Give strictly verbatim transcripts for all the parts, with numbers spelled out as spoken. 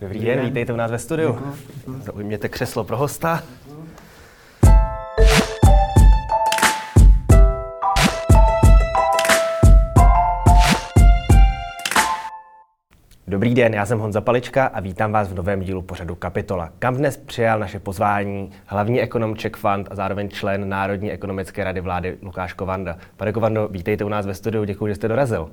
Dobrý den, vítejte u nás ve studiu. Zaujměte křeslo pro hosta. Dobrý den, já jsem Honza Palička a vítám vás v novém dílu pořadu Kapitola, kam dnes přijal naše pozvání hlavní ekonom Czech Fund a zároveň člen Národní ekonomické rady vlády Lukáš Kovanda. Pane Kovando, vítejte u nás ve studiu, děkuji, že jste dorazil.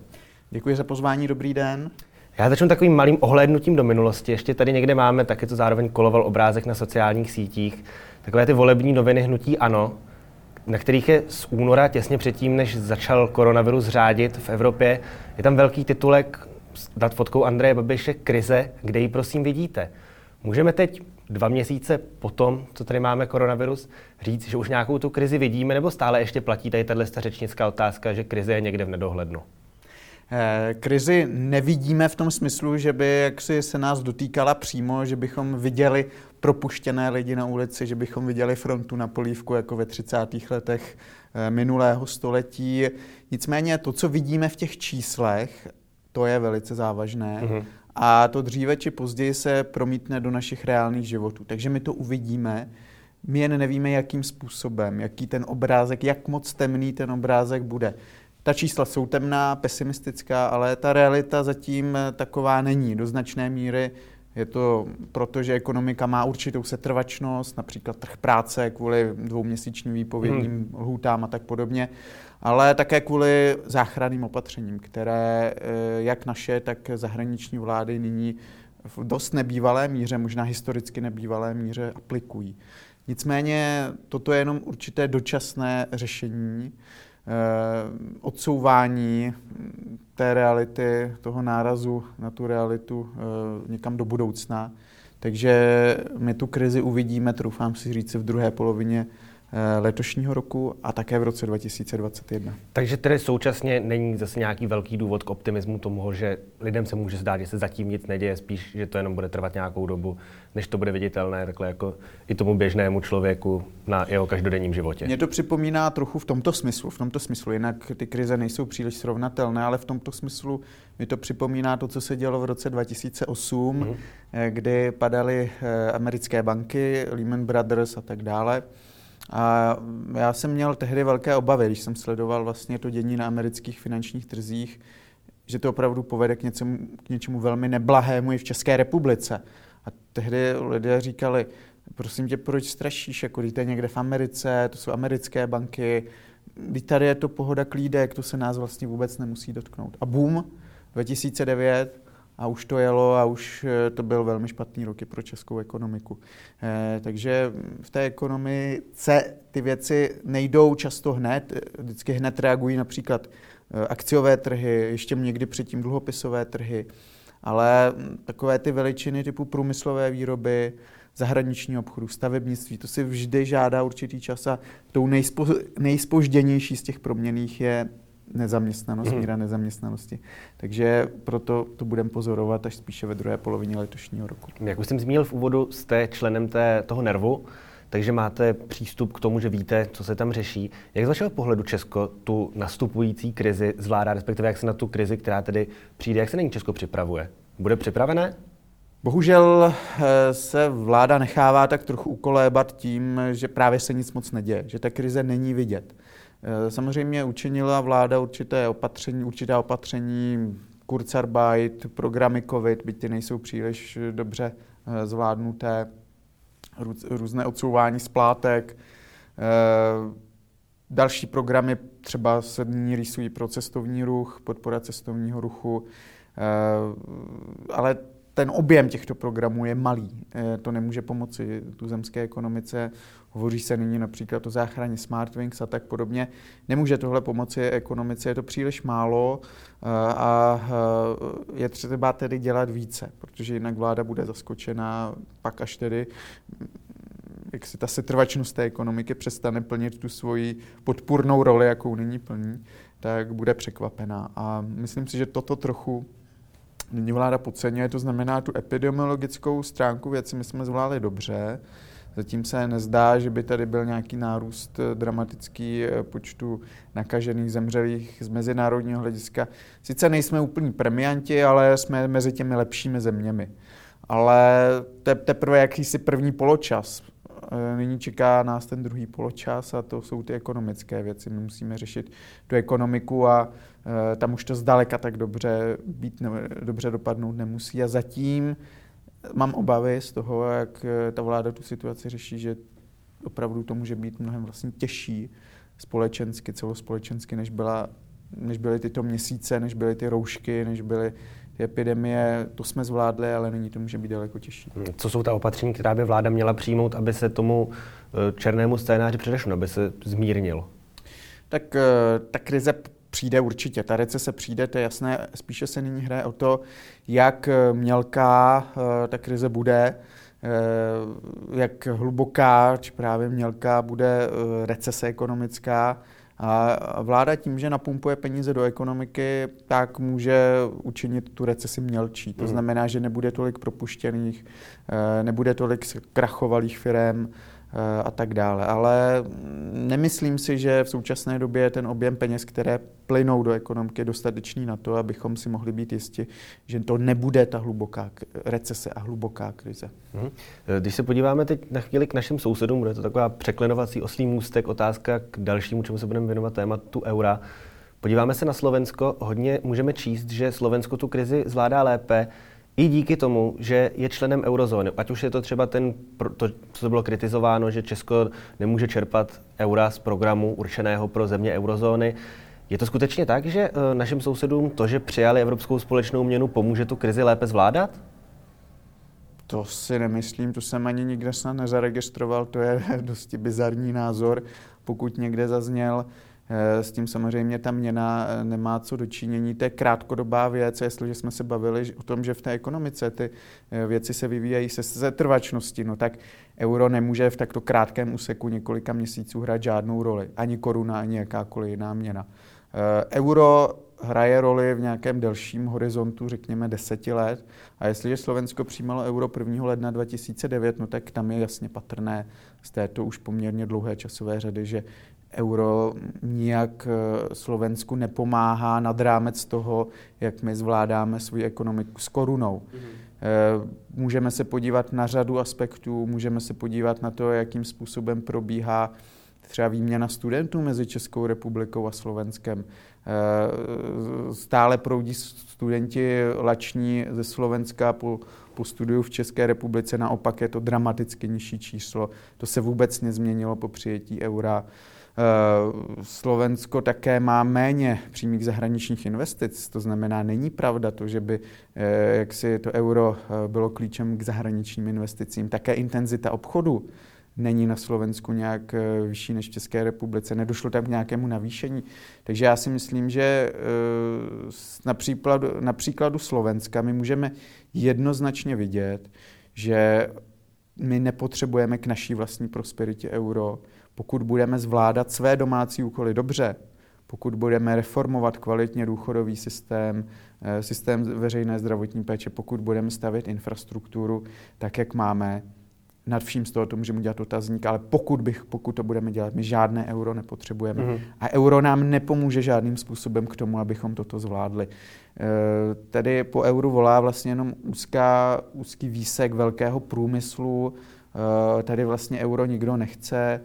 Děkuji za pozvání, dobrý den. Já začnu takovým malým ohlédnutím do minulosti. Ještě tady někde máme, taky to zároveň koloval obrázek na sociálních sítích, takové ty volební noviny hnutí ANO, na kterých je z února, těsně předtím, než začal koronavirus řádit v Evropě, je tam velký titulek nad fotkou Andreje Babiše krize, kde ji prosím vidíte. Můžeme teď dva měsíce potom, co tady máme koronavirus, říct, že už nějakou tu krizi vidíme, nebo stále ještě platí tady tato řečnická otázka, že krize je někde v nedohlednu? Krizi nevidíme v tom smyslu, že by jaksi se nás dotýkala přímo, že bychom viděli propuštěné lidi na ulici, že bychom viděli frontu na polívku jako ve třicátých letech minulého století. Nicméně to, co vidíme v těch číslech, to je velice závažné mm-hmm. a to dříve či později se promítne do našich reálných životů. Takže my to uvidíme, my jen nevíme, jakým způsobem, jaký ten obrázek, jak moc temný ten obrázek bude. Ta čísla jsou temná, pesimistická, ale ta realita zatím taková není. Do značné míry je to proto, že ekonomika má určitou setrvačnost, například trh práce kvůli dvouměsíčním výpovědním hmm. lhůtám a tak podobně, ale také kvůli záchranným opatřením, které jak naše, tak zahraniční vlády nyní v dost nebývalé míře, možná historicky nebývalé míře aplikují. Nicméně toto je jenom určité dočasné řešení, odsouvání té reality, toho nárazu na tu realitu někam do budoucna. Takže my tu krizi uvidíme, troufám si říct, v druhé polovině letošního roku a také v roce dva tisíce dvacet jedna. Takže tedy současně není zase nějaký velký důvod k optimismu tomu, že lidem se může zdát, že se zatím nic neděje, spíš, že to jenom bude trvat nějakou dobu, než to bude viditelné takhle jako i tomu běžnému člověku na jeho každodenním životě. Mě to připomíná trochu v tomto smyslu, v tomto smyslu, jinak ty krize nejsou příliš srovnatelné, ale v tomto smyslu mi to připomíná to, co se dělo v roce dva tisíce osm, mm. kdy padaly americké banky, Lehman Brothers a tak dále. A já jsem měl tehdy velké obavy, když jsem sledoval vlastně to dění na amerických finančních trzích, že to opravdu povede k něčemu, k něčemu velmi neblahému i v České republice. A tehdy lidé říkali, prosím tě, proč strašíš, jako jde někde v Americe, to jsou americké banky, tady je to pohoda klídek, to se nás vlastně vůbec nemusí dotknout. A boom, dva tisíce devět a už to jelo a už to byl velmi špatný roky pro českou ekonomiku. Eh, takže v té ekonomice ty věci nejdou často hned, vždycky hned reagují například akciové trhy, ještě někdy předtím dluhopisové trhy, ale takové ty veličiny typu průmyslové výroby, zahraniční obchodu, stavebnictví, to si vždy žádá určitý čas a tou nejspo, nejspožděnější z těch proměnných je nezaměstnanost, hmm. míra nezaměstnanosti. Takže proto to budeme pozorovat až spíše ve druhé polovině letošního roku. Jak už jsem zmínil v úvodu, jste členem té, toho nervu, takže máte přístup k tomu, že víte, co se tam řeší. Jak z vašeho pohledu Česko tu nastupující krizi zvládá, respektive jak se na tu krizi, která tedy přijde, jak se na ní Česko připravuje? Bude připravené? Bohužel se vláda nechává tak trochu ukolébat tím, že právě se nic moc neděje, že ta krize není vidět. Samozřejmě učinila vláda určité opatření, určitá opatření, Kurzarbeit, programy COVID, byť ty nejsou příliš dobře zvládnuté, různé odsouvání splátek. Další programy třeba se nyní rýsují pro cestovní ruch, podpora cestovního ruchu, ale ten objem těchto programů je malý. To nemůže pomoci tuzemské ekonomice. Hovoří se nyní například o záchraně Smartwings a tak podobně. Nemůže tohle pomoci ekonomice, je to příliš málo a je třeba tedy dělat více, protože jinak vláda bude zaskočena, pak až tedy, jak si ta setrvačnost té ekonomiky přestane plnit tu svoji podpůrnou roli, jakou nyní plní, tak bude překvapená. A myslím si, že toto trochu nyní vláda podceňuje, to znamená tu epidemiologickou stránku věci, my jsme zvládli dobře. Zatím se nezdá, že by tady byl nějaký nárůst dramatický počtu nakažených, zemřelých z mezinárodního hlediska. Sice nejsme úplní premianti, ale jsme mezi těmi lepšími zeměmi. ale to je teprve jakýsi první poločas. Nyní čeká nás ten druhý poločas a to jsou ty ekonomické věci. My musíme řešit tu ekonomiku a tam už to zdaleka tak dobře být, ne, dobře dopadnout nemusí. A zatím mám obavy z toho, jak ta vláda tu situaci řeší, že opravdu to může být mnohem vlastně těžší společensky, celospolečensky, než, byla, než byly tyto měsíce, než byly ty roušky, než byly ty epidemie. To jsme zvládli, ale nyní to může být daleko těžší. Co jsou ta opatření, která by vláda měla přijmout, aby se tomu černému scénáři předešlo, aby se zmírnil? Tak ta krize přijde určitě, ta recese přijde, to je jasné, spíše se nyní hraje o to, jak mělká ta krize bude, jak hluboká, či právě mělká bude recese ekonomická. A vláda tím, že napumpuje peníze do ekonomiky, tak může učinit tu recesi mělčí. To znamená, že nebude tolik propuštěných, nebude tolik krachovalých firem a tak dále. Ale nemyslím si, že v současné době ten objem peněz, které plynou do ekonomiky, je dostatečný na to, abychom si mohli být jisti, že to nebude ta hluboká recese a hluboká krize. Hmm. Když se podíváme teď na chvíli k našim sousedům, bude to taková překlenovací oslí můstek, otázka k dalšímu, čemu se budeme věnovat, tématu eura. Podíváme se na Slovensko, hodně můžeme číst, že Slovensko tu krizi zvládá lépe, i díky tomu, že je členem eurozóny. Ať už je to třeba ten, to, co bylo kritizováno, že Česko nemůže čerpat eura z programu určeného pro země eurozóny. Je to skutečně tak, že našim sousedům to, že přijali evropskou společnou měnu, pomůže tu krizi lépe zvládat? To si nemyslím, to jsem ani nikde snad nezaregistroval, to je dosti bizarní názor, pokud někde zazněl. S tím samozřejmě ta měna nemá co dočinění. To je krátkodobá věc, jestliže jsme se bavili o tom, že v té ekonomice ty věci se vyvíjají se setrvačností, no tak euro nemůže v takto krátkém úseku několika měsíců hrát žádnou roli. Ani koruna, ani jakákoliv jiná měna. Euro hraje roli v nějakém delším horizontu, řekněme deseti let. A jestliže Slovensko přijímalo euro prvního ledna dva tisíce devět, no tak tam je jasně patrné z této už poměrně dlouhé časové řady, že euro nijak Slovensku nepomáhá nad rámec toho, jak my zvládáme svou ekonomiku s korunou. Mm-hmm. Můžeme se podívat na řadu aspektů, můžeme se podívat na to, jakým způsobem probíhá třeba výměna studentů mezi Českou republikou a Slovenskem. Stále proudí studenti lační ze Slovenska po, po studiu v České republice, naopak je to dramaticky nižší číslo. To se vůbec nezměnilo po přijetí eura. Slovensko také má méně přímých zahraničních investic, to znamená, není pravda to, že by jaksi to euro bylo klíčem k zahraničním investicím. Také intenzita obchodu není na Slovensku nějak vyšší než v České republice, nedošlo tam k nějakému navýšení. Takže já si myslím, že na příkladu, na příkladu Slovenska my můžeme jednoznačně vidět, že my nepotřebujeme k naší vlastní prosperitě euro, pokud budeme zvládat své domácí úkoly dobře, pokud budeme reformovat kvalitně důchodový systém, systém veřejné zdravotní péče, pokud budeme stavět infrastrukturu tak, jak máme, nad vším z toho to můžeme udělat otazník, ale pokud, bych, pokud to budeme dělat, my žádné euro nepotřebujeme. Mm-hmm. A euro nám nepomůže žádným způsobem k tomu, abychom toto zvládli. E, tedy po euru volá vlastně jenom úzká, úzký výsek velkého průmyslu. E, tady vlastně euro nikdo nechce.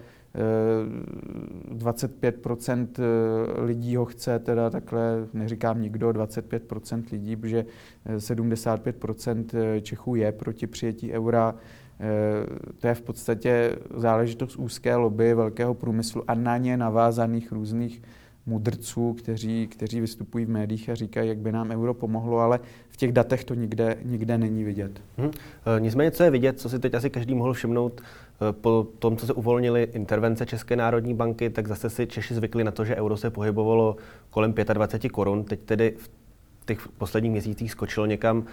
dvacet pět procent lidí ho chce, teda takhle neříkám nikdo, dvacet pět procent lidí, protože sedmdesát pět procent Čechů je proti přijetí eura. To je v podstatě záležitost úzké lobby velkého průmyslu a na ně navázaných různých mudrců, kteří, kteří vystupují v médiích a říkají, jak by nám euro pomohlo, ale v těch datech to nikde, nikde není vidět. Hmm. Nicméně, co je vidět, co si teď asi každý mohl všimnout, po tom, co se uvolnily intervence České národní banky, tak zase si Češi zvykli na to, že euro se pohybovalo kolem dvacet pět korun, teď tedy v těch posledních měsících skočilo někam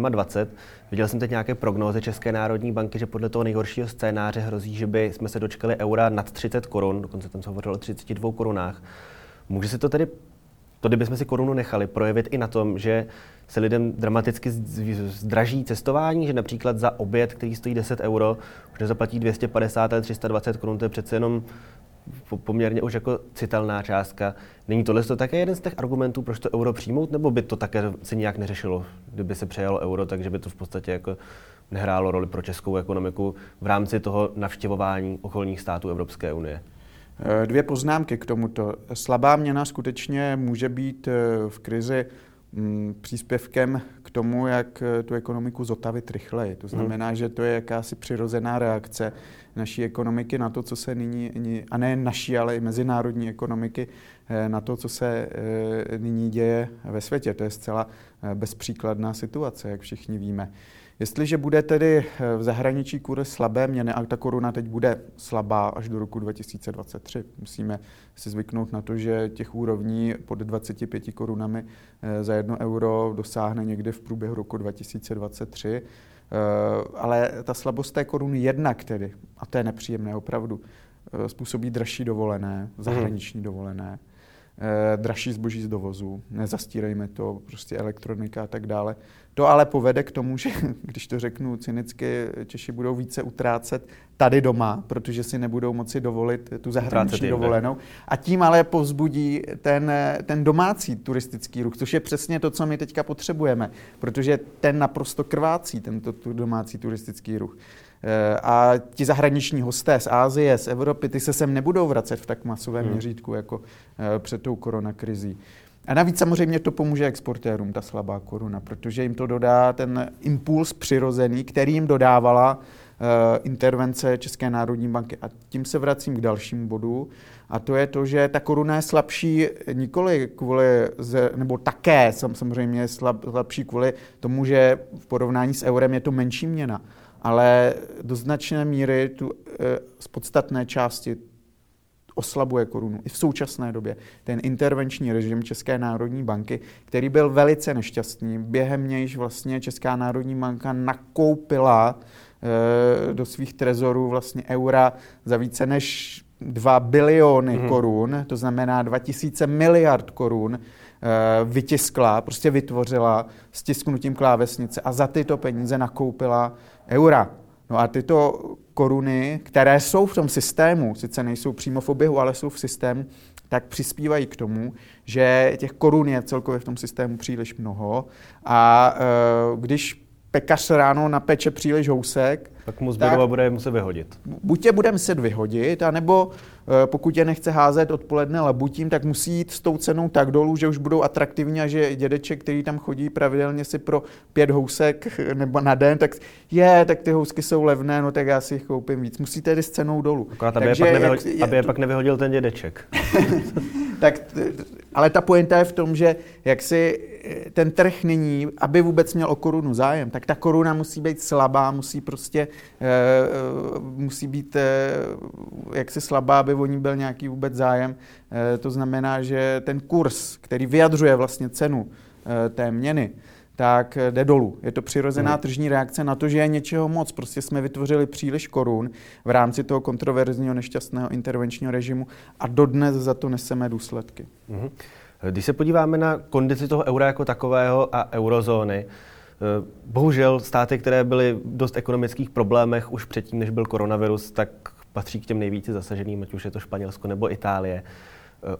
na dvacet sedm. Viděl jsem teď nějaké prognózy České národní banky, že podle toho nejhoršího scénáře hrozí, že by jsme se dočkali eura nad třicet korun, dokonce tam se hovořilo o třicet dva korunách. Může se to tedy, to kdybychom si korunu nechali, projevit i na tom, že se lidem dramaticky zdraží cestování, že například za oběd, který stojí deset euro, už nezaplatí dvě stě padesát, ale tři sta dvacet korun, to je přece jenom poměrně už jako citelná částka. Není tohle to také jeden z těch argumentů, proč to euro přijmout, nebo by to také se nijak neřešilo, kdyby se přejalo euro, takže by to v podstatě jako nehrálo roli pro českou ekonomiku v rámci toho navštěvování okolních států Evropské unie? Dvě poznámky k tomuto. Slabá měna skutečně může být v krizi příspěvkem k tomu, jak tu ekonomiku zotavit rychleji. To znamená, že to je jakási přirozená reakce naší ekonomiky na to, co se nyní, a ne naší, ale i mezinárodní ekonomiky, na to, co se nyní děje ve světě. To je zcela bezpříkladná situace, jak všichni víme. Jestliže bude tedy v zahraničí kurz slabé měny, a ta koruna teď bude slabá až do roku dva tisíce dvacet tři, musíme si zvyknout na to, že těch úrovní pod dvacet pěti korunami za jedno euro dosáhne někde v průběhu roku dva tisíce dvacet tři, ale ta slabost té koruny jednak tedy, a to je nepříjemné opravdu, způsobí dražší dovolené, zahraniční dovolené, dražší zboží z dovozu, nezastírejme to, prostě elektronika a tak dále. To ale povede k tomu, že, když to řeknu cynicky, Češi budou více utrácet tady doma, protože si nebudou moci dovolit tu zahraniční dovolenou. A tím ale povzbudí ten, ten domácí turistický ruch, což je přesně to, co my teďka potřebujeme, protože ten naprosto krvácí, tento domácí turistický ruch. A ti zahraniční hosté z Asie, z Evropy, ty se sem nebudou vracet v tak masovém měřítku jako před tou koronakrizí. A navíc samozřejmě to pomůže exportérům, ta slabá koruna, protože jim to dodá ten impuls přirozený, který jim dodávala intervence České národní banky. A tím se vracím k dalšímu bodu. A to je to, že ta koruna je slabší nikoli kvůli, nebo také samozřejmě slab, slabší kvůli tomu, že v porovnání s eurem je to menší měna. Ale do značné míry tu, z podstatné části oslabuje korunu. I v současné době ten intervenční režim České národní banky, který byl velice nešťastný, během nějž vlastně Česká národní banka nakoupila e, do svých trezorů vlastně eura za více než dva biliony mm-hmm. korun, to znamená dva tisíce miliard korun, vytiskla, prostě vytvořila stisknutím klávesnice a za tyto peníze nakoupila eura. No a tyto koruny, které jsou v tom systému, sice nejsou přímo v oběhu, ale jsou v systému, tak přispívají k tomu, že těch korun je celkově v tom systému příliš mnoho a e, když pekař ráno napeče příliš housek, tak mu zběrova bude muset vyhodit. Buď je bude muset vyhodit, anebo pokud je nechce házet odpoledne labutím, tak musí jít s tou cenou tak dolů, že už budou atraktivní a že dědeček, který tam chodí pravidelně si pro pět housek nebo na den, tak je, tak ty housky jsou levné, no tak já si jich koupím víc. Musí tedy s cenou dolů. Akorát, aby, Takže, je, pak nevyhodil, je, aby je pak nevyhodil ten dědeček. Tak, ale ta pointa je v tom, že jak si ten trh nyní, aby vůbec měl o korunu zájem, tak ta koruna musí být slabá, musí prostě musí být jaksi slabá, aby o ní byl nějaký vůbec zájem. To znamená, že ten kurz, který vyjadřuje vlastně cenu té měny, tak jde dolů. Je to přirozená tržní reakce na to, že je něčeho moc. Prostě jsme vytvořili příliš korun v rámci toho kontroverzního nešťastného intervenčního režimu a dodnes za to neseme důsledky. Když se podíváme na kondici toho eura jako takového a eurozóny, bohužel státy, které byly v dost ekonomických problémech už předtím, než byl koronavirus, tak patří k těm nejvíce zasaženým, ať už je to Španělsko nebo Itálie.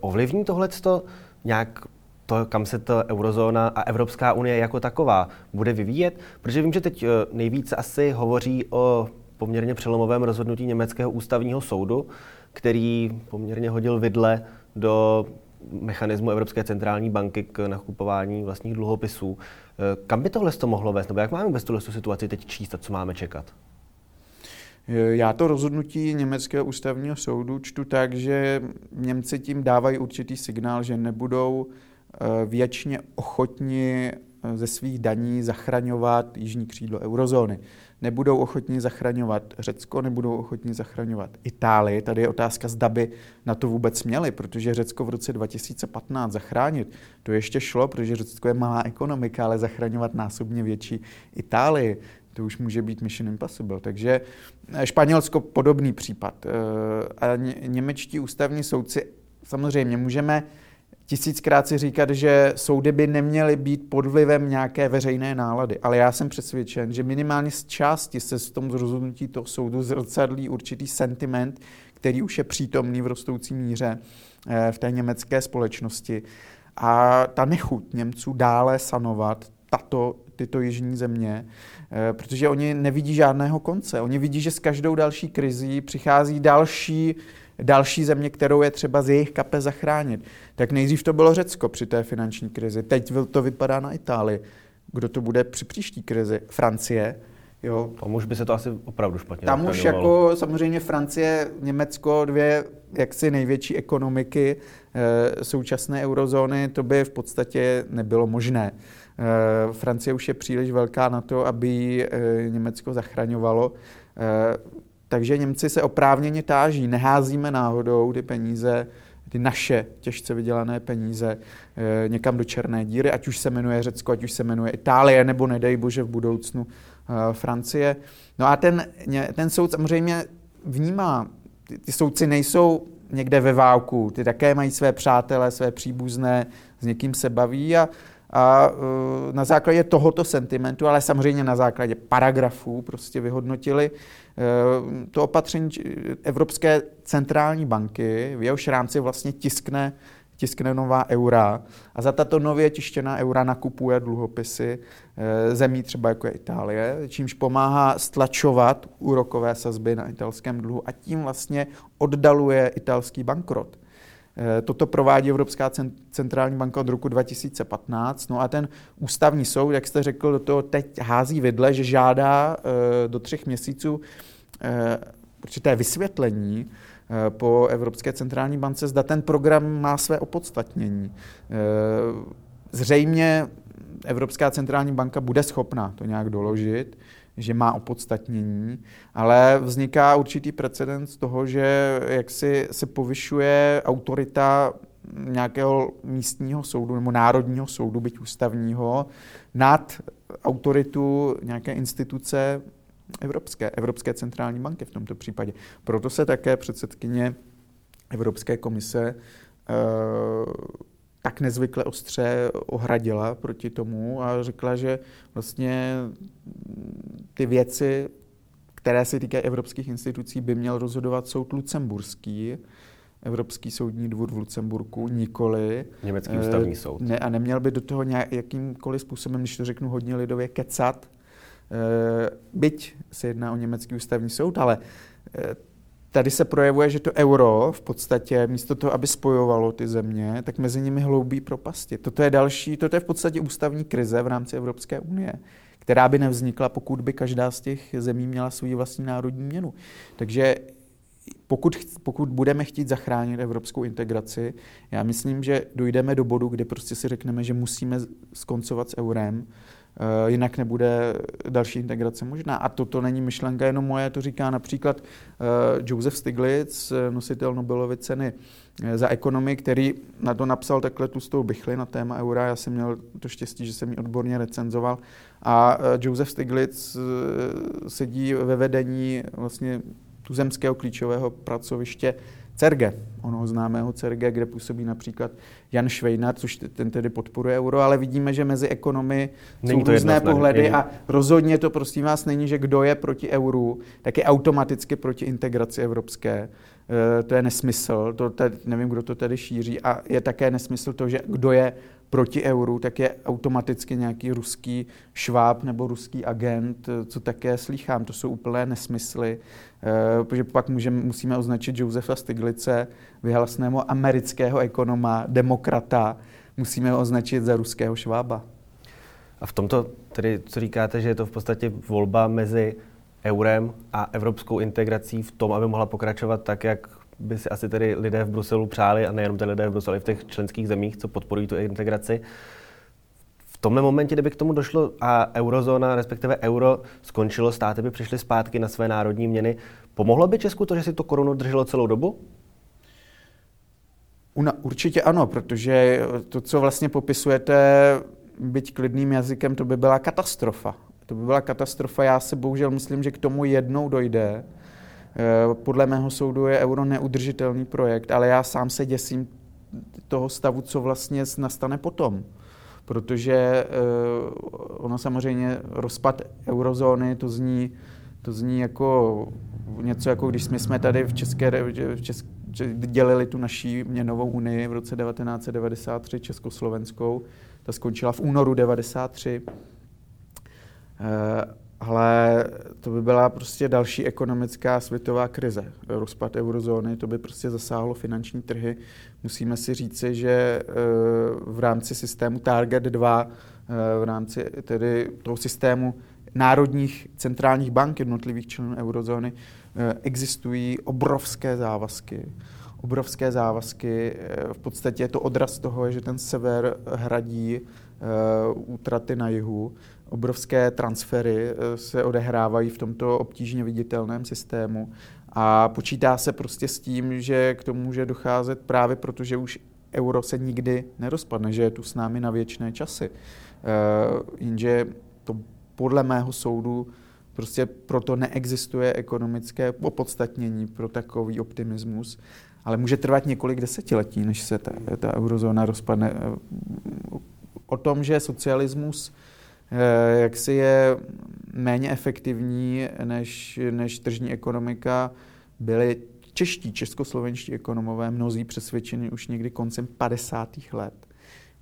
Ovlivní tohleto nějak to, kam se ta eurozóna a Evropská unie jako taková bude vyvíjet? Protože vím, že teď nejvíce asi hovoří o poměrně přelomovém rozhodnutí německého ústavního soudu, který poměrně hodil vidle do mechanismu Evropské centrální banky k nakupování vlastních dluhopisů. Kam by tohle to mohlo vést? Nebo jak máme vůbec tuhle situaci teď číst a co máme čekat? Já to rozhodnutí německého ústavního soudu čtu tak, že Němci tím dávají určitý signál, že nebudou věčně ochotni ze svých daní zachraňovat jižní křídlo eurozóny. Nebudou ochotni zachraňovat Řecko, nebudou ochotni zachraňovat Itálii. Tady je otázka, zda by na to vůbec měli, protože Řecko v roce dva tisíce patnáct zachránit, to ještě šlo, protože Řecko je malá ekonomika, ale zachraňovat násobně větší Itálii, to už může být mission impossible. Takže Španělsko podobný případ. A němečtí ústavní soudci, samozřejmě můžeme tisíckrát si říkat, že soudy by neměly být pod vlivem nějaké veřejné nálady. Ale já jsem přesvědčen, že minimálně z části se v tom rozhodnutí toho soudu zrcadlí určitý sentiment, který už je přítomný v rostoucí míře v té německé společnosti. A ta nechuť Němců dále sanovat tato, tyto jižní země, protože oni nevidí žádného konce. Oni vidí, že s každou další krizí přichází další další země, kterou je třeba z jejich kape zachránit. Tak nejdřív to bylo Řecko při té finanční krizi, teď to vypadá na Itálii. Kdo to bude při příští krizi? Francie. Jo. Tam už by se to asi opravdu špatně Tam už jako samozřejmě Francie, Německo, dvě jaksi největší ekonomiky e, současné eurozóny, to by v podstatě nebylo možné. E, Francie už je příliš velká na to, aby ji e, Německo zachraňovalo. E, Takže Němci se oprávněně táží, neházíme náhodou ty peníze, ty naše těžce vydělané peníze někam do černé díry, ať už se jmenuje Řecko, ať už se jmenuje Itálie, nebo nedej bože v budoucnu Francie. No a ten, ten soud samozřejmě vnímá, ty soudci nejsou někde ve váku, ty také mají své přátele, své příbuzné, s někým se baví a A na základě tohoto sentimentu, ale samozřejmě na základě paragrafů prostě vyhodnotili to opatření Evropské centrální banky, v jehož rámci vlastně tiskne, tiskne nová eura a za tato nově tištěná eura nakupuje dluhopisy zemí třeba jako je Itálie, čímž pomáhá stlačovat úrokové sazby na italském dluhu a tím vlastně oddaluje italský bankrot. Toto provádí Evropská centrální banka od roku dva tisíce patnáct. No a ten ústavní soud, jak jste řekl, do toho teď hází vidle, že žádá do třech měsíců určité vysvětlení po Evropské centrální bance, zda ten program má své opodstatnění. Zřejmě Evropská centrální banka bude schopna to nějak doložit, že má opodstatnění, ale vzniká určitý precedens toho, že jaksi se povyšuje autorita nějakého místního soudu nebo národního soudu, byť ústavního, nad autoritu nějaké instituce evropské, Evropské centrální banky v tomto případě. Proto se také předsedkyně Evropské komise uh, tak nezvykle ostře ohradila proti tomu a řekla, že vlastně ty věci, které se týkají evropských institucí, by měl rozhodovat soud lucemburský, Evropský soudní dvůr v Lucemburku, nikoli. Německý ústavní e, soud. Ne, a neměl by do toho nějakýmkoliv způsobem, když to řeknu hodně lidově, kecat, e, byť se jedná o německý ústavní soud, ale e, tady se projevuje, že to euro v podstatě místo toho, aby spojovalo ty země, tak mezi nimi hloubí propasti. Toto je další, toto je v podstatě ústavní krize v rámci Evropské unie, která by nevznikla, pokud by každá z těch zemí měla svou vlastní národní měnu. Takže pokud, pokud budeme chtít zachránit evropskou integraci, já myslím, že dojdeme do bodu, kdy prostě si řekneme, že musíme skoncovat s eurem, jinak nebude další integrace možná. A toto není myšlenka jenom moje, to říká například Joseph Stiglitz, nositel Nobelovy ceny za ekonomii, který na to napsal takhle tlustou bichli na téma eura. Já jsem měl to štěstí, že jsem ji odborně recenzoval. A Joseph Stiglitz sedí ve vedení vlastně tuzemského klíčového pracoviště Sergej, onoho známého Sergej, kde působí například Jan Švejna, což ten tedy podporuje euro, ale vidíme, že mezi ekonomy není jsou různé pohledy není. A rozhodně to, prosím vás, není, že kdo je proti euru, tak je automaticky proti integraci evropské. E, to je nesmysl, to tady, nevím, kdo to tady šíří a je také nesmysl to, že kdo je proti euru, tak je automaticky nějaký ruský šváb nebo ruský agent, co také slýchám. To jsou úplné nesmysly, e, protože pak můžeme, musíme označit Josefa Stiglice, vyhlasného amerického ekonoma, demokrata, musíme ho označit za ruského švába. A v tomto tedy, co říkáte, že je to v podstatě volba mezi eurem a evropskou integrací v tom, aby mohla pokračovat tak, jak by si asi tedy lidé v Bruselu přáli, a nejenom ty lidé v Bruselu, ale v těch členských zemích, co podporují tu integraci. V tomhle momentě, kdyby k tomu došlo a eurozóna, respektive euro, skončilo, státy by přišly zpátky na své národní měny, pomohlo by Česku to, že si to korunu drželo celou dobu? Una, určitě ano, protože to, co vlastně popisujete, byť klidným jazykem, to by byla katastrofa. To by byla katastrofa, já se bohužel myslím, že k tomu jednou dojde. Podle mého soudu je euro neudržitelný projekt, ale já sám se děsím toho stavu, co vlastně nastane potom. Protože uh, ono samozřejmě rozpad eurozóny, to zní, to zní jako něco, jako když my jsme tady v České, v České dělili tu naší měnovou unii v roce devatenáct set devadesát tři československou. Ta skončila v únoru devadesát tři. Uh, ale to by byla prostě další ekonomická světová krize. Rozpad eurozóny, to by prostě zasáhlo finanční trhy. Musíme si říci, že v rámci systému Target dva, v rámci tedy toho systému národních centrálních bank jednotlivých členů eurozóny, existují obrovské závazky. Obrovské závazky, v podstatě je to odraz toho, že ten sever hradí útraty na jihu. Obrovské transfery se odehrávají v tomto obtížně viditelném systému a počítá se prostě s tím, že k tomu může docházet právě proto, že už euro se nikdy nerozpadne, že je tu s námi na věčné časy. Jenže to podle mého soudu prostě proto neexistuje ekonomické opodstatnění pro takový optimismus, ale může trvat několik desetiletí, než se ta, ta eurozóna rozpadne. O tom, že socialismus jaksi je méně efektivní než, než tržní ekonomika, byli čeští, českoslovenští ekonomové mnozí přesvědčeni už někdy koncem padesátých let.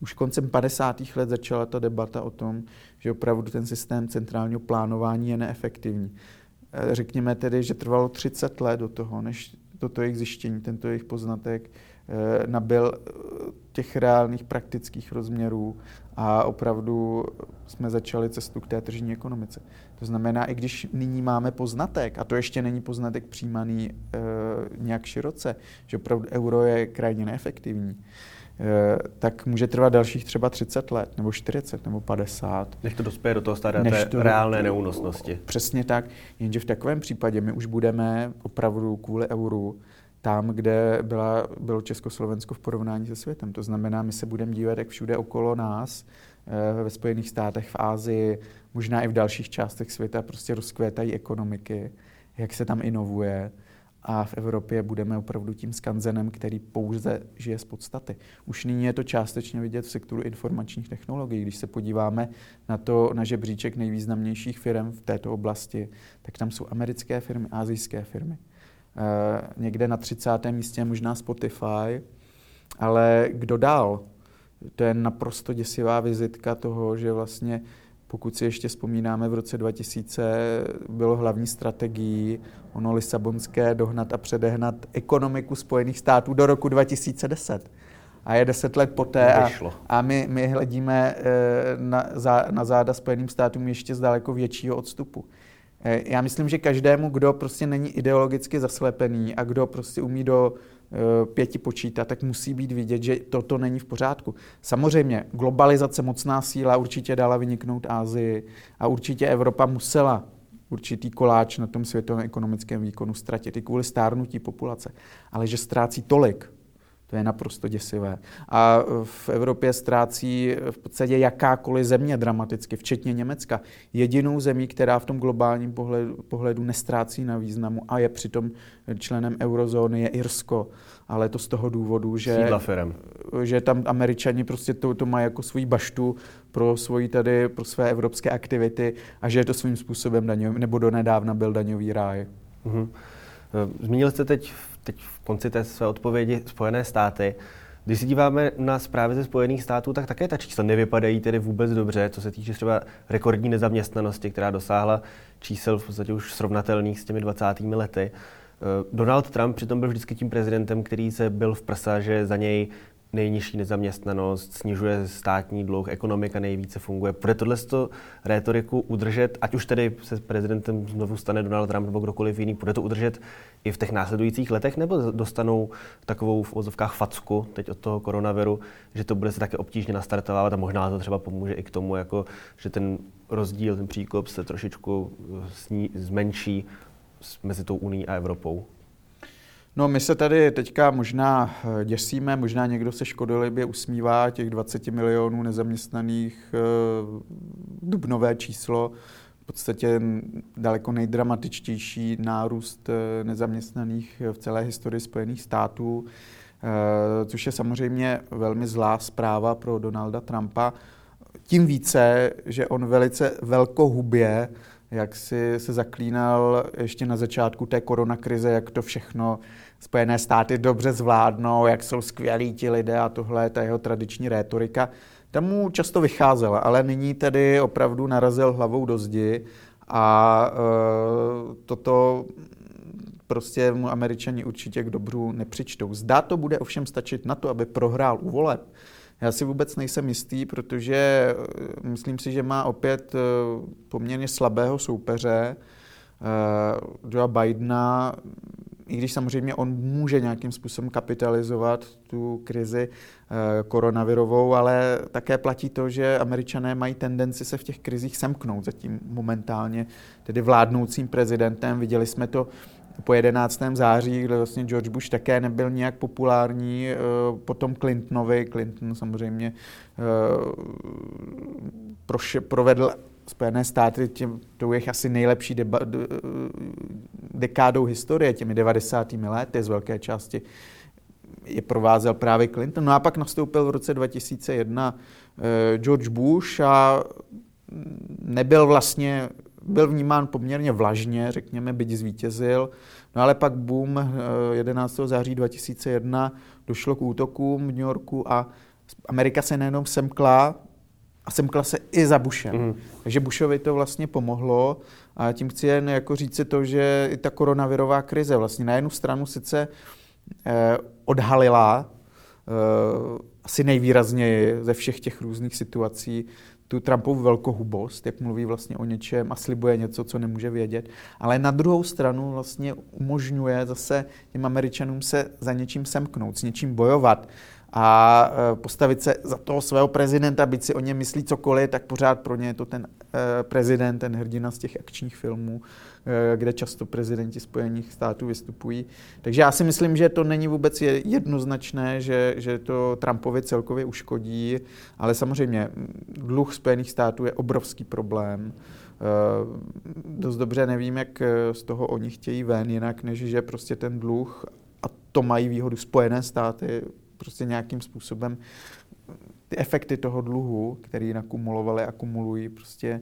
Už koncem padesátých let začala ta debata o tom, že opravdu ten systém centrálního plánování je neefektivní. Řekněme tedy, že trvalo třicet let do toho, než toto jejich zjištění, tento jejich poznatek nabyl těch reálných praktických rozměrů a opravdu jsme začali cestu k té tržní ekonomice. To znamená, i když nyní máme poznatek, a to ještě není poznatek přijímaný e, nějak široce, že opravdu euro je krajně neefektivní, e, tak může trvat dalších třeba třicet let, nebo čtyřicet, nebo padesát. Než to dospěje do toho stále té to, reálné neúnosnosti. Přesně tak, jenže v takovém případě my už budeme opravdu kvůli euru tam, kde byla, bylo Československo v porovnání se světem. To znamená, my se budeme dívat, jak všude okolo nás, ve Spojených státech, v Asii, možná i v dalších částech světa, prostě rozkvétají ekonomiky, jak se tam inovuje. A v Evropě budeme opravdu tím skanzenem, který pouze žije z podstaty. Už nyní je to částečně vidět v sektoru informačních technologií. Když se podíváme na to, na žebříček nejvýznamnějších firm v této oblasti, tak tam jsou americké firmy, asijské firmy. Uh, někde na třicátém místě možná Spotify, ale kdo dál? To je naprosto děsivá vizitka toho, že vlastně, pokud si ještě vzpomínáme, v roce dva tisíce bylo hlavní strategií ono lisabonské dohnat a předehnat ekonomiku Spojených států do roku dva tisíce deset. A je deset let poté a, a my, my hledíme uh, na, zá, na záda Spojeným státům ještě z daleko většího odstupu. Já myslím, že každému, kdo prostě není ideologicky zaslepený a kdo prostě umí do pěti počítat, tak musí být vidět, že toto není v pořádku. Samozřejmě globalizace, mocná síla určitě dala vyniknout Asii a určitě Evropa musela určitý koláč na tom světovém ekonomickém výkonu ztratit i kvůli stárnutí populace. Ale že ztrácí tolik, to je naprosto děsivé. A v Evropě ztrácí v podstatě jakákoliv země dramaticky, včetně Německa. Jedinou zemí, která v tom globálním pohledu, pohledu nestrácí na významu a je přitom členem eurozóny, je Irsko. Ale to z toho důvodu, že, že tam Američani prostě to, to mají jako svůj baštu pro, svoji tady, pro své evropské aktivity a že je to svým způsobem daňový, nebo donedávna byl daňový ráj. Mhm. Zmínil jste teď teď v konci té své odpovědi Spojené státy. Když si díváme na zprávy ze Spojených států, tak také ta čísla nevypadají tedy vůbec dobře, co se týče třeba rekordní nezaměstnanosti, která dosáhla čísel v podstatě už srovnatelných s těmi dvacátými lety. Donald Trump přitom byl vždycky tím prezidentem, který se bil v prsa, že za něj nejnižší nezaměstnanost, snižuje státní dluh, ekonomika nejvíce funguje. Bude tohle rétoriku udržet, ať už tedy se prezidentem znovu stane Donald Trump nebo kdokoliv jiný, bude to udržet i v těch následujících letech, nebo dostanou takovou v ozovkách facku teď od toho koronaviru, že to bude se také obtížně nastartovávat a možná to třeba pomůže i k tomu, jako, že ten rozdíl, ten příkop se trošičku sní, zmenší mezi tou Unií a Evropou? No, my se tady teďka možná děsíme, možná někdo se škodolibě usmívá, těch dvacet milionů nezaměstnaných, dubnové číslo, v podstatě daleko nejdramatičtější nárůst nezaměstnaných v celé historii Spojených států. což je samozřejmě velmi zlá zpráva pro Donalda Trumpa. Tím více, že on velice velkohubě, jak si se zaklínal ještě na začátku té koronakrize, jak to všechno Spojené státy dobře zvládnou, jak jsou skvělí ti lidé a tohle, ta jeho tradiční rétorika, tam mu často vycházela, ale nyní tedy opravdu narazil hlavou do zdi a e, toto prostě mu Američani určitě k dobru nepřičtou. Zdá to bude ovšem stačit na to, aby prohrál u voleb. Já si vůbec nejsem jistý, protože myslím si, že má opět poměrně slabého soupeře Joea Bidena, i když samozřejmě on může nějakým způsobem kapitalizovat tu krizi koronavirovou, ale také platí to, že Američané mají tendenci se v těch krizích semknout za tím momentálně, tedy vládnoucím prezidentem. Viděli jsme to po jedenáctého září, kde vlastně George Bush také nebyl nějak populární, potom Clintonovi. Clinton samozřejmě provedl Spojené státy těm, tou jejich asi nejlepší deba, dekádou historie, těmi devadesátými lety z velké části je provázel právě Clinton. No a pak nastoupil v roce dva tisíce jedna George Bush a nebyl vlastně byl vnímán poměrně vlažně, řekněme, byť zvítězil. No ale pak boom, jedenáctého září dva tisíce jedna došlo k útokům v New Yorku a Amerika se nejenom semkla, a semkla se i za Bushem. Mm. Takže Bushovi to vlastně pomohlo a tím chci jen jako říci to, že i ta koronavirová krize vlastně na jednu stranu sice eh, odhalila eh, asi nejvýrazněji ze všech těch různých situací tu Trumpovu velkohubost, jak mluví vlastně o něčem a slibuje něco, co nemůže vědět, ale na druhou stranu vlastně umožňuje zase těm Američanům se za něčím semknout, s něčím bojovat a postavit se za toho svého prezidenta, byť si o něm myslí cokoliv, tak pořád pro ně je to ten prezident, ten hrdina z těch akčních filmů, kde často prezidenti Spojených států vystupují. Takže já si myslím, že to není vůbec jednoznačné, že, že to Trumpovi celkově uškodí, ale samozřejmě dluh Spojených států je obrovský problém. Dost dobře nevím, jak z toho oni chtějí ven, jinak než že prostě ten dluh, a to mají výhodu Spojené státy, prostě nějakým způsobem ty efekty toho dluhu, který nakumulovali a kumulují, prostě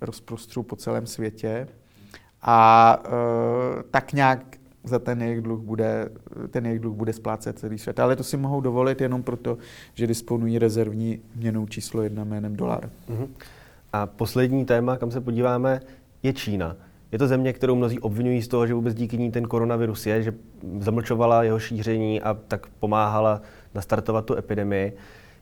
rozprostřou po celém světě. A e, tak nějak za ten jejich dluh bude, ten jejich dluh bude splácet celý svět. Ale to si mohou dovolit jenom proto, že disponují rezervní měnou číslo jedna jménem dolar. A poslední téma, kam se podíváme, je Čína. Je to země, kterou mnozí obvinují z toho, že vůbec díky ní ten koronavirus je, že zamlčovala jeho šíření a tak pomáhala nastartovat tu epidemii.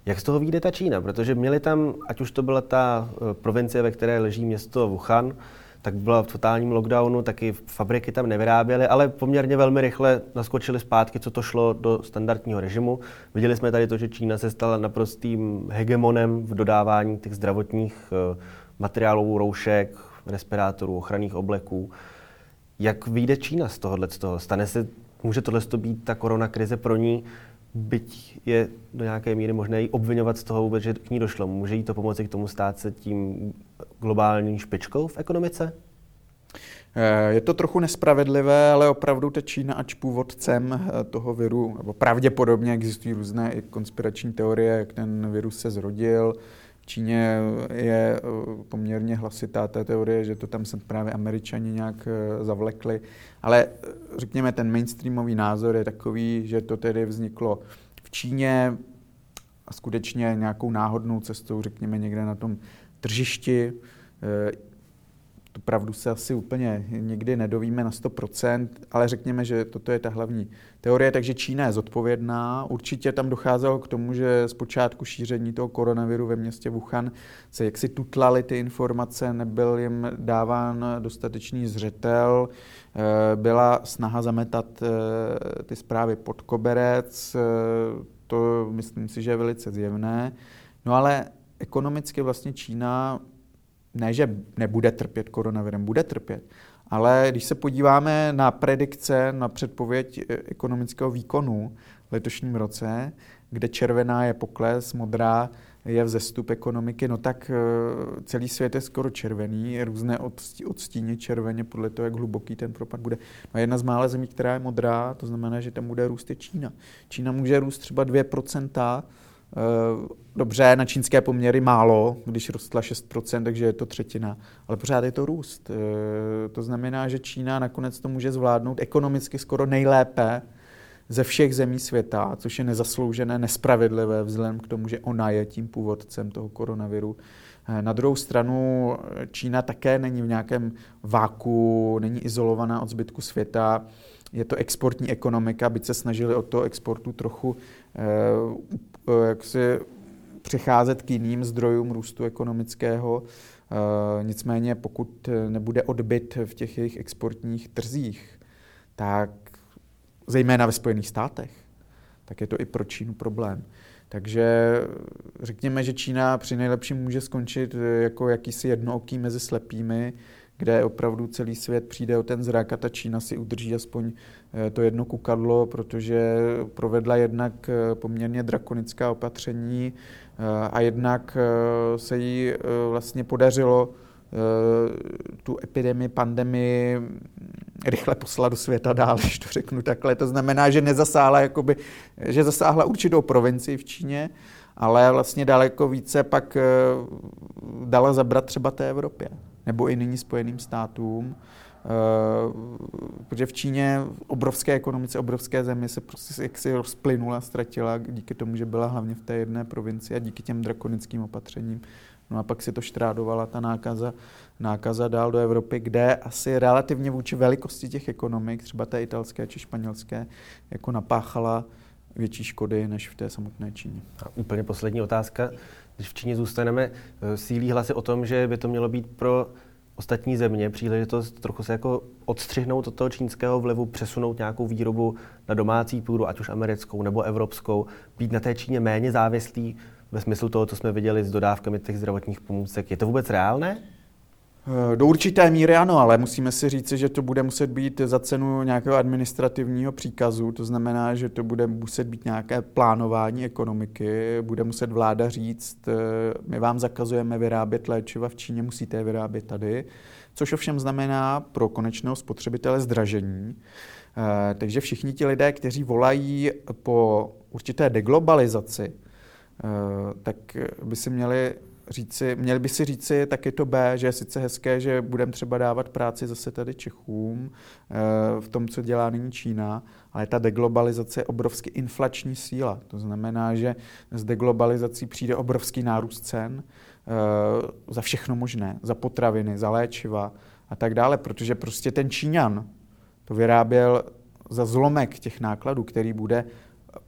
Jak z toho vyjde ta Čína? Protože měli tam, ať už to byla ta provincie, ve které leží město Wuhan, tak byla v totálním lockdownu, taky fabriky tam nevyráběly, ale poměrně velmi rychle naskočili zpátky, co to šlo do standardního režimu. Viděli jsme tady to, že Čína se stala naprostým hegemonem v dodávání těch zdravotních materiálů, roušek, respirátorů, ochranných obleků. Jak vyjde Čína z tohoto? Stane se, může tohleto být ta koronakrize pro ní, byť je do nějaké míry možné ji obvinovat z toho vůbec, že k ní došlo. Může jí to pomoci k tomu stát se tím globální špičkou v ekonomice? Je to trochu nespravedlivé, ale opravdu ta Čína, ač původcem toho viru, nebo pravděpodobně existují různé i konspirační teorie, jak ten virus se zrodil. V Číně je poměrně hlasitá ta teorie, že to tam se právě Američani nějak zavlekli. Ale řekněme, ten mainstreamový názor je takový, že to tedy vzniklo v Číně a skutečně nějakou náhodnou cestou, řekněme, někde na tom tržišti. Tu pravdu se asi úplně nikdy nedovíme na sto procent, ale řekněme, že toto je ta hlavní teorie, takže Čína je zodpovědná. Určitě tam docházelo k tomu, že zpočátku šíření toho koronaviru ve městě Wuhan se jaksi tutlaly ty informace, nebyl jim dáván dostatečný zřetel, byla snaha zametat ty zprávy pod koberec, to myslím si, že je velice zjevné. No ale ekonomicky vlastně Čína ne, že nebude trpět koronavirem, bude trpět, ale když se podíváme na predikce, na předpověď ekonomického výkonu v letošním roce, kde červená je pokles, modrá je vzestup ekonomiky, no tak celý svět je skoro červený, různé odstíny červeně podle toho, jak hluboký ten propad bude. No jedna z mála zemí, která je modrá, to znamená, že tam bude růst, je Čína. Čína může růst třeba dvě procenta, dobře, na čínské poměry málo, když rostla šest procent, takže je to třetina, ale pořád je to růst. To znamená, že Čína nakonec to může zvládnout ekonomicky skoro nejlépe ze všech zemí světa, což je nezasloužené, nespravedlivé vzhledem k tomu, že ona je tím původcem toho koronaviru. Na druhou stranu Čína také není v nějakém váku, není izolovaná od zbytku světa. Je to exportní ekonomika, byť se snažili od toho exportu trochu eh, jak si přecházet k jiným zdrojům růstu ekonomického. Eh, nicméně pokud nebude odbyt v těch jejich exportních trzích, tak zejména ve Spojených státech, tak je to i pro Čínu problém. Takže řekněme, že Čína při nejlepším může skončit jako jakýsi jednooký mezi slepými, kde opravdu celý svět přijde o ten zrak a ta Čína si udrží aspoň to jedno kukadlo, protože provedla jednak poměrně drakonická opatření a jednak se jí vlastně podařilo tu epidemii, pandemii rychle poslala do světa dál, když to řeknu takhle. To znamená, že nezasáhla, jakoby, že zasáhla určitou provincii v Číně, ale vlastně daleko více pak dala zabrat třeba té Evropě, nebo i nyní Spojeným státům, protože v Číně obrovské ekonomice, obrovské země se prostě jaksi rozplynula, ztratila díky tomu, že byla hlavně v té jedné provincii a díky těm drakonickým opatřením. No a pak si to štrádovala ta nákaza, nákaza dál do Evropy, kde asi relativně vůči velikosti těch ekonomik, třeba té italské či španělské, jako napáchala větší škody než v té samotné Číně. A úplně poslední otázka. Když v Číně zůstaneme, sílí hlasy o tom, že by to mělo být pro ostatní země příležitost trochu se jako odstřihnout od toho čínského vlivu, přesunout nějakou výrobu na domácí půdu, ať už americkou nebo evropskou, být na té Číně méně závislý ve smyslu toho, co jsme viděli s dodávkami těch zdravotních pomůcek. Je to vůbec reálné? Do určité míry ano, ale musíme si říct, že to bude muset být za cenu nějakého administrativního příkazu, to znamená, že to bude muset být nějaké plánování ekonomiky, bude muset vláda říct, my vám zakazujeme vyrábět léčiva v Číně, musíte je vyrábět tady, což ovšem znamená pro konečného spotřebitele zdražení. Takže všichni ti lidé, kteří volají po určité deglobalizaci, tak by si měli říci, měli by si říci, tak je to B, že je sice hezké, že budeme třeba dávat práci zase tady Čechům v tom, co dělá nyní Čína, ale ta deglobalizace je obrovsky inflační síla. To znamená, že s deglobalizací přijde obrovský nárůst cen za všechno možné, za potraviny, za léčiva a tak dále, protože prostě ten Číňan to vyráběl za zlomek těch nákladů, který bude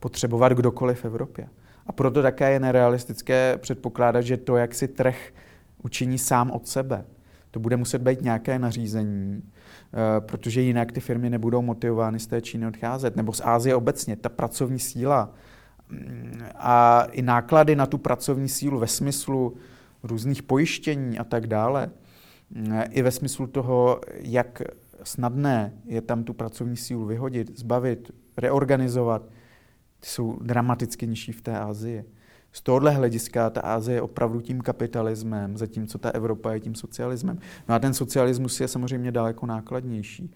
potřebovat kdokoliv v Evropě. A proto také je nerealistické předpokládat, že to, jak si trh učiní sám od sebe, to bude muset být nějaké nařízení, protože jinak ty firmy nebudou motivovány z té Číny odcházet, nebo z Asie obecně, ta pracovní síla a i náklady na tu pracovní sílu ve smyslu různých pojištění a tak dále, i ve smyslu toho, jak snadné je tam tu pracovní sílu vyhodit, zbavit, reorganizovat, jsou dramaticky nižší v té Asii. Z tohohle hlediska ta Asie je opravdu tím kapitalismem, zatímco ta Evropa je tím socialismem. No a ten socialismus je samozřejmě daleko nákladnější.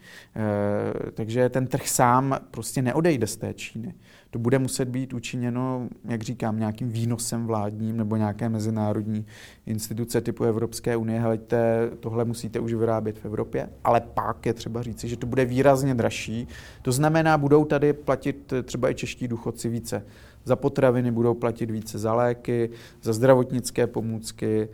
E, takže ten trh sám prostě neodejde z té Číny. To bude muset být učiněno, jak říkám, nějakým výnosem vládním nebo nějaké mezinárodní instituce typu Evropské unie. Hleďte, tohle musíte už vyrábět v Evropě, ale pak je třeba říci, že to bude výrazně dražší. To znamená, budou tady platit třeba i čeští důchodci více. Za potraviny budou platit více, za léky, za zdravotnické pomůcky.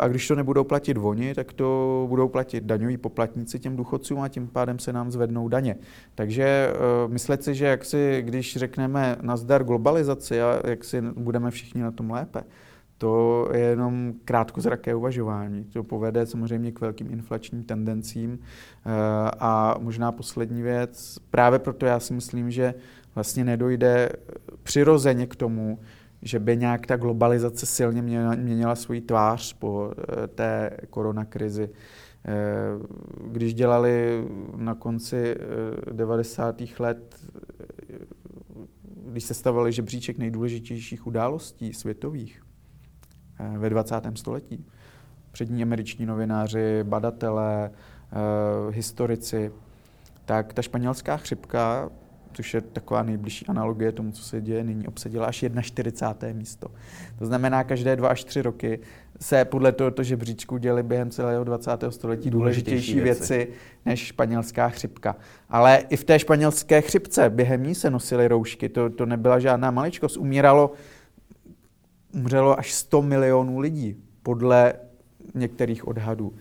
A když to nebudou platit oni, tak to budou platit daňoví poplatníci těm důchodcům a tím pádem se nám zvednou daně. Takže uh, myslet si, že jak si, když řekneme nazdar globalizaci a jak si budeme všichni na tom lépe, to je jenom krátkozraké uvažování. To povede samozřejmě k velkým inflačním tendencím. Uh, a možná poslední věc, právě proto já si myslím, že vlastně nedojde přirozeně k tomu, že by nějak ta globalizace silně měnila svoji tvář po té koronakrizi. Když dělali na konci devadesátých let, když se stavali žebříček nejdůležitějších událostí světových, ve dvacátém století. Přední američní novináři, badatelé, historici, tak ta španělská chřipka, což je taková nejbližší analogie tomu, co se děje nyní, obsadila až čtyřicáté první místo. To znamená, každé dva až tři roky se podle tohoto žebříčku děly během celého dvacátého století důležitější věci. věci než španělská chřipka. Ale i v té španělské chřipce během ní se nosily roušky, to, to nebyla žádná maličkost. Umíralo, umřelo až sto milionů lidí, podle některých odhadů.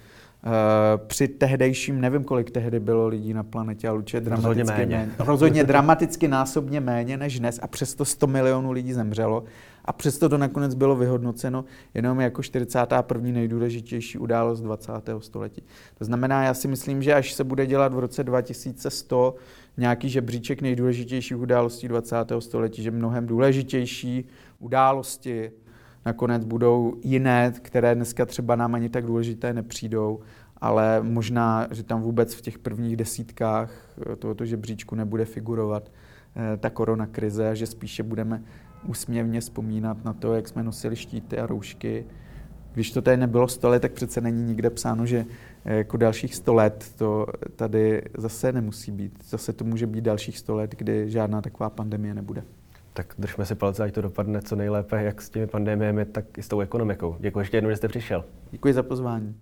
Při tehdejším, nevím, kolik tehdy bylo lidí na planetě, ale určitě dramaticky méně. méně. Rozhodně dramaticky násobně méně než dnes a přesto sto milionů lidí zemřelo a přesto to nakonec bylo vyhodnoceno jenom jako čtyřicátá první nejdůležitější událost dvacátého století. To znamená, já si myslím, že až se bude dělat v roce dva tisíce sto nějaký žebříček nejdůležitějších událostí dvacátého století, že mnohem důležitější události nakonec budou jiné, které dneska třeba nám ani tak důležité nepřijdou, ale možná, že tam vůbec v těch prvních desítkách tohoto žebříčku nebude figurovat ta koronakrize a že spíše budeme úsměvně vzpomínat na to, jak jsme nosili štíty a roušky. Když to tady nebylo sto let, tak přece není nikde psáno, že jako dalších sto let to tady zase nemusí být. Zase to může být dalších sto let, kdy žádná taková pandemie nebude. Tak držme si palce, ať to dopadne co nejlépe, jak s těmi pandemiemi, tak i s tou ekonomikou. Děkuji ještě jednou, že jste přišel. Děkuji za pozvání.